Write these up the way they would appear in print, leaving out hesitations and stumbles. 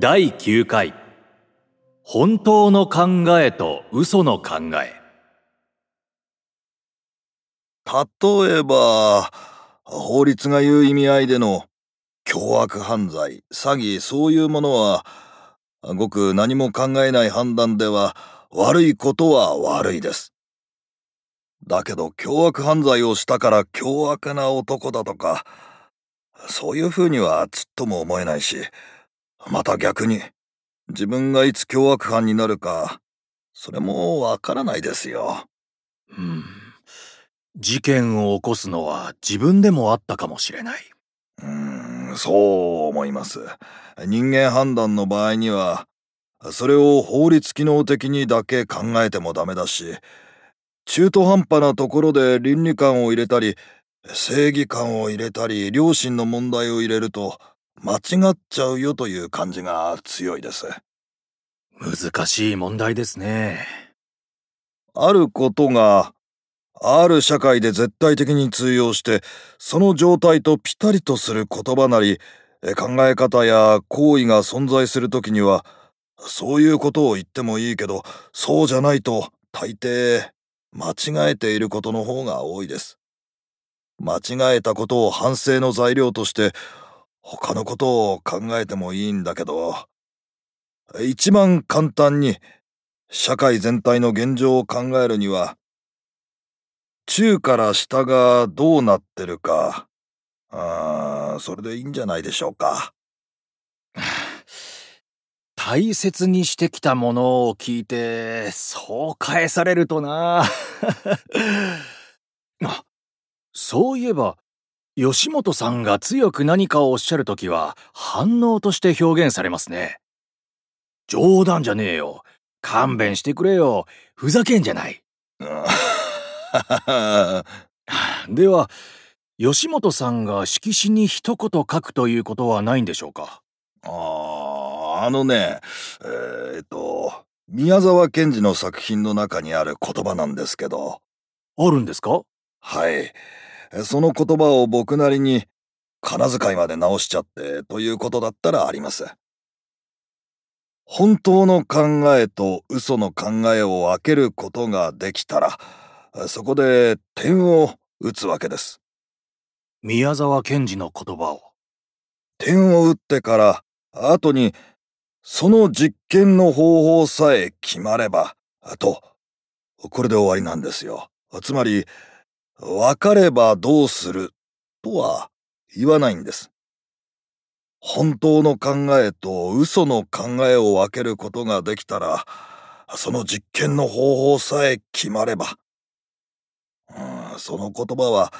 第9回本当の考えと嘘の考え。例えば法律が言う意味合いでの凶悪犯罪、詐欺、そういうものはごく何も考えない判断では悪いことは悪いです。だけど凶悪犯罪をしたから凶悪な男だとか、そういうふうにはちっとも思えないし、また逆に自分がいつ凶悪犯になるか、それもわからないですよ。事件を起こすのは自分でもあったかもしれない。そう思います。人間判断の場合にはそれを法律機能的にだけ考えてもダメだし、中途半端なところで倫理観を入れたり正義感を入れたり良心の問題を入れると間違っちゃうよという感じが強いです。難しい問題ですね。あることがある社会で絶対的に通用して、その状態とピタリとする言葉なり考え方や行為が存在するときには、そういうことを言ってもいいけどそうじゃないと大抵間違えていることの方が多いです。間違えたことを反省の材料として他のことを考えてもいいんだけど、一番簡単に社会全体の現状を考えるには、中から下がどうなってるか、それでいいんじゃないでしょうか。大切にしてきたものを聞いてそう返されるとな。そういえば吉本さんが強く何かをおっしゃるときは反応として表現されますね。冗談じゃねえよ、勘弁してくれよ、ふざけんじゃない。では吉本さんが色紙に一言書くということはないんでしょうか。宮沢賢治の作品の中にある言葉なんですけど。あるんですか？はい。その言葉を僕なりに金遣いまで直しちゃってということだったらあります。本当の考えと嘘の考えを分けることができたら、そこで点を打つわけです。宮沢賢治の言葉を。点を打ってから後にその実験の方法さえ決まればと、これで終わりなんですよ。つまり分かればどうするとは言わないんです。本当の考えと嘘の考えを分けることができたら、その実験の方法さえ決まれば。その言葉は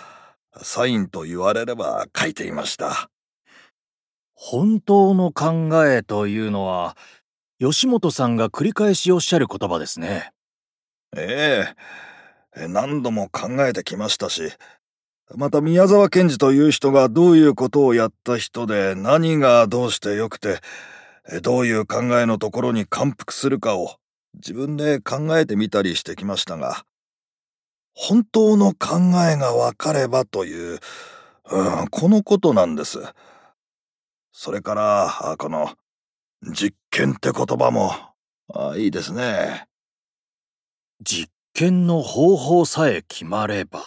サインと言われれば書いていました。本当の考えというのは、吉本さんが繰り返しおっしゃる言葉ですね。何度も考えてきましたし、また宮沢賢治という人がどういうことをやった人で、何がどうしてよくてどういう考えのところに感服するかを自分で考えてみたりしてきましたが、本当の考えが分かればという、このことなんです。それからこの実験って言葉もいいですね。実験の方法さえ決まれば。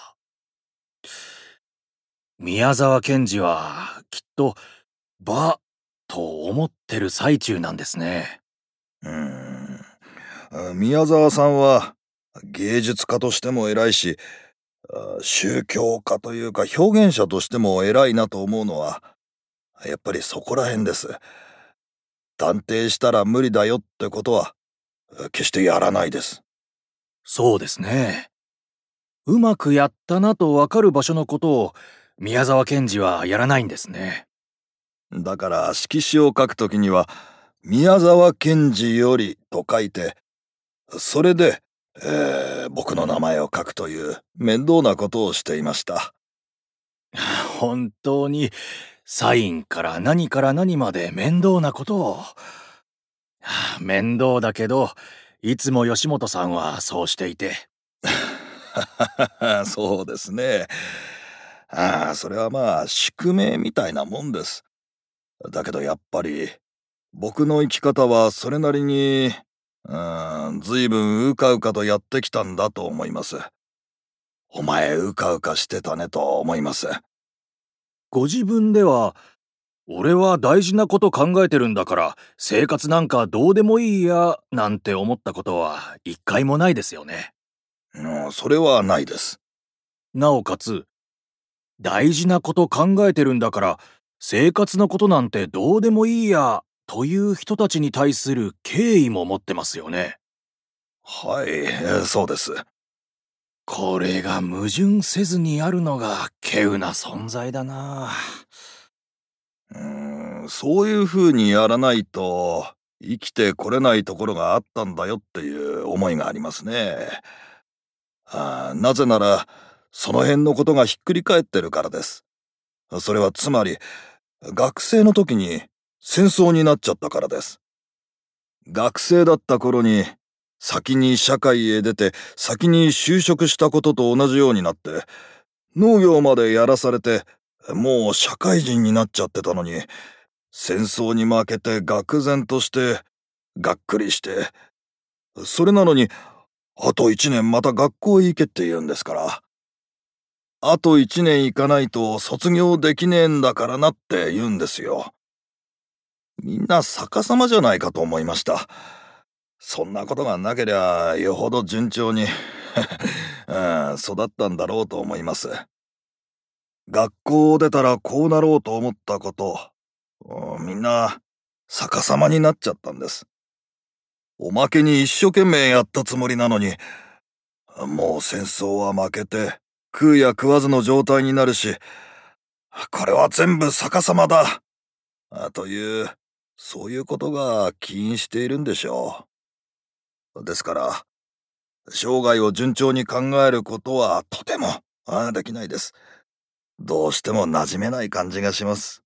宮沢賢治はきっとばと思ってる最中なんですね。宮沢さんは芸術家としても偉いし、宗教家というか表現者としても偉いなと思うのは、やっぱりそこら辺です。断定したら無理だよってことは決してやらないです。そうですね。うまくやったなとわかる場所のことを宮沢賢治はやらないんですね。だから色紙を書くときには、宮沢賢治よりと書いて、それで、僕の名前を書くという面倒なことをしていました。本当にサインから何から何まで面倒なことを。面倒だけどいつも吉本さんはそうしていて。そうですね。それはまあ宿命みたいなもんです。だけどやっぱり僕の生き方はそれなりに、随分うかうかとやってきたんだと思います。お前うかうかしてたねと思います。ご自分では、俺は大事なこと考えてるんだから、生活なんかどうでもいいや、なんて思ったことは一回もないですよね。それはないです。なおかつ、大事なこと考えてるんだから、生活のことなんてどうでもいいや、という人たちに対する敬意も持ってますよね。はい、そうです。これが矛盾せずにあるのが稀有な存在だな。そういうふうにやらないと生きてこれないところがあったんだよっていう思いがありますね。なぜならその辺のことがひっくり返ってるからです。それはつまり学生の時に戦争になっちゃったからです。学生だった頃に先に社会へ出て先に就職したことと同じようになって農業までやらされてもう社会人になっちゃってたのに、戦争に負けて愕然として、がっくりして、それなのに、あと1年また学校へ行けって言うんですから、あと1年行かないと卒業できねえんだからなって言うんですよ。みんな逆さまじゃないかと思いました。そんなことがなけりゃ、よほど順調に育ったんだろうと思います。学校を出たらこうなろうと思ったこと、みんな逆さまになっちゃったんです。おまけに一生懸命やったつもりなのに、もう戦争は負けて食うや食わずの状態になるし、これは全部逆さまだ、という、そういうことが起因しているんでしょう。ですから、生涯を順調に考えることはとてもできないです。どうしても馴染めない感じがします。